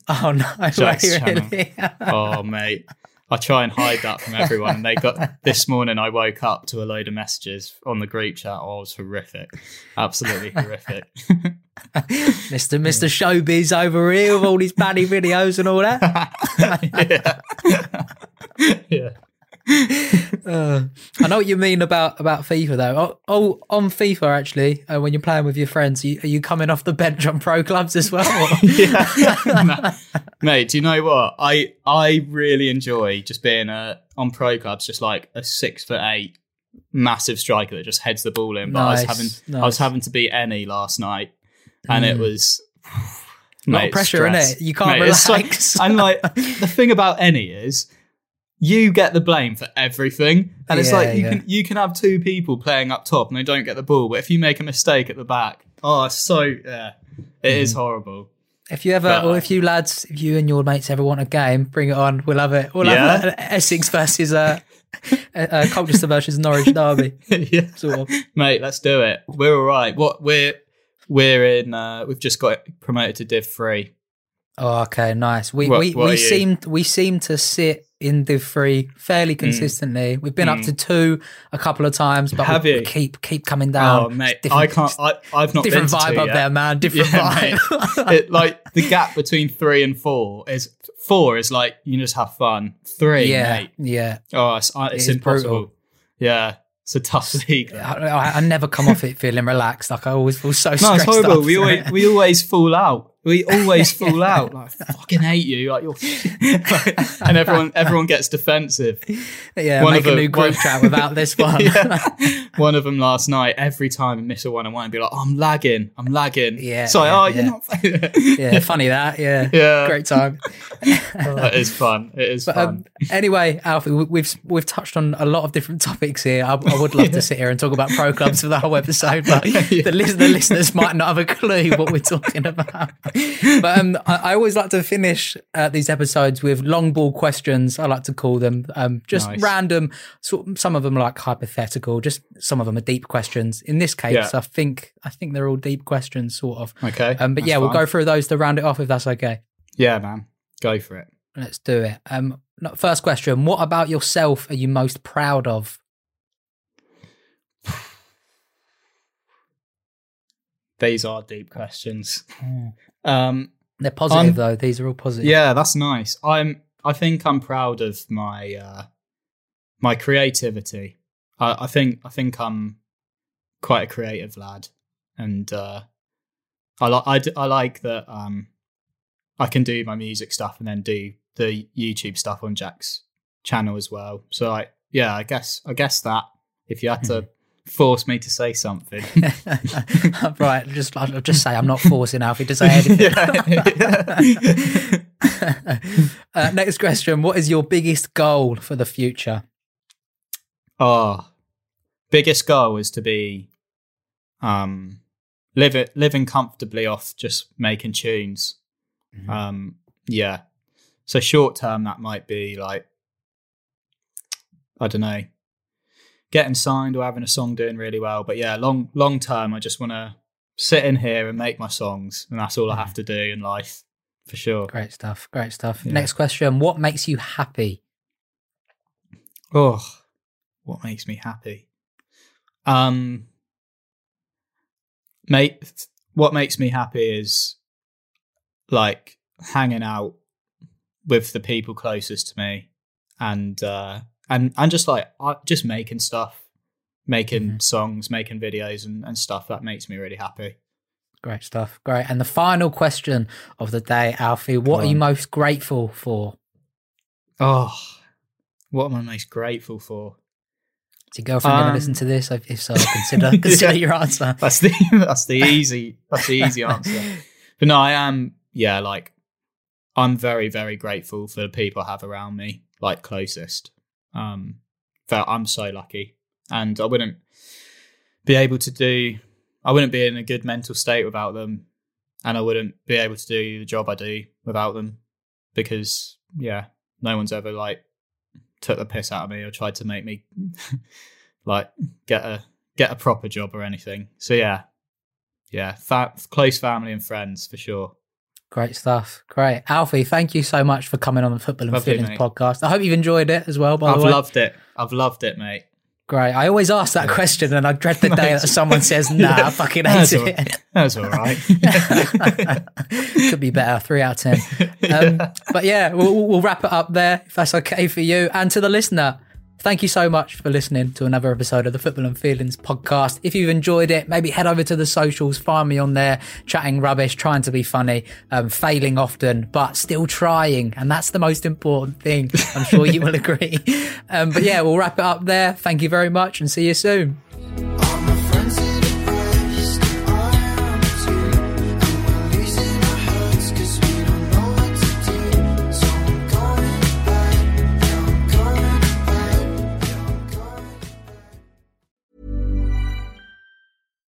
Jack's channel. Really? Oh mate, I try and hide that from everyone, and they got this morning. I woke up to a load of messages on the group chat. Oh, it was horrific, absolutely horrific. Mr. Showbiz over here with all these banny videos and all that. Yeah. I know what you mean about FIFA though. Oh, on FIFA actually, when you're playing with your friends, are you coming off the bench on pro clubs as well? Mate, do you know what? I really enjoy just being on pro clubs, just like a 6'8" massive striker that just heads the ball in. But I was having to beat any last night. And it was a lot of pressure, innit? You can't relax. And like the thing about Eni is you get the blame for everything. And it's like you can have two people playing up top and they don't get the ball, but if you make a mistake at the back, it is horrible. If you ever, if you and your mates ever want a game, bring it on. We'll have it. We'll have Essex versus Colchester versus Norwich derby. Sort of. Mate, let's do it. We're all right. We're in. We've just got promoted to Div 3. Oh, okay, nice. We seem to sit in Div 3 fairly consistently. We've been up to 2 a couple of times, but we keep coming down. Oh, mate, I can't. I've not different been to vibe 2 up yet. There, man. Different vibe. It, like the gap between 3 and 4 is 4 is like you just have fun. 3, mate. Yeah. Oh, it's impossible. Brutal. Yeah. It's a tough league. I never come off it feeling relaxed. Like I always feel so stressed. No, it's horrible. We always fall out. We always fall out. Like I fucking hate you. Like and everyone gets defensive. Yeah, one make of a them, new group chat without this one. One of them last night. Every time I miss a one-on-one, and be like, "I'm lagging." Yeah. So you're not. Yeah, funny that. Yeah. Great time. That is fun. It is fun. Anyway, Alfie, we've touched on a lot of different topics here. I would love to sit here and talk about pro clubs for the whole episode, but the listeners might not have a clue what we're talking about. But I always like to finish these episodes with long ball questions, I like to call them, just random. Some of them are like hypothetical, just some of them are deep questions. In this case, I think they're all deep questions, sort of. Okay. But yeah, we'll go through those to round it off if that's okay. Yeah, man. Go for it. Let's do it. First question, what about yourself are you most proud of? These are deep questions. They're positive though. These are all positive. Yeah, that's nice. I think I'm proud of my my creativity. I think I'm quite a creative lad, and I like that I can do my music stuff and then do the YouTube stuff on Jack's channel as well. So like, yeah, I guess that if you had to force me to say something. Right, I'll just say I'm not forcing Alfie to say anything. Next question, what is your biggest goal for the future? Biggest goal is to be living comfortably off just making tunes. Mm-hmm. Yeah. So short term, that might be like, I don't know, getting signed or having a song doing really well. But yeah, long term, I just want to sit in here and make my songs, and that's all I have to do in life for sure. Great stuff. Yeah. Next question. What makes you happy? What makes me happy? Mate, what makes me happy is like hanging out with the people closest to me and just like just making stuff, making songs, making videos and stuff. That makes me really happy. Great stuff. Great. And the final question of the day, Alfie, what are you most grateful for? What am I most grateful for? Is your girlfriend going to listen to this? If so, consider your answer. That's the easy answer. But no, I am. Yeah, like I'm very, very grateful for the people I have around me, like closest. I'm so lucky, and I wouldn't be in a good mental state without them, and I wouldn't be able to do the job I do without them, because yeah, no one's ever like took the piss out of me or tried to make me like get a proper job or anything. So yeah, close family and friends for sure. Great stuff. Great. Alfie, thank you so much for coming on the Football and Feelings podcast. I hope you've enjoyed it as well, by the way. I've loved it, mate. Great. I always ask that question and I dread the day that someone says, nah, I fucking hate it. That's all right. Could be better, 3 out of 10. But yeah, we'll wrap it up there if that's okay for you. And to the listener, thank you so much for listening to another episode of the Football and Feelings podcast. If you've enjoyed it, maybe head over to the socials, find me on there, chatting rubbish, trying to be funny, failing often, but still trying. And that's the most important thing. I'm sure you will agree. But yeah, we'll wrap it up there. Thank you very much and see you soon.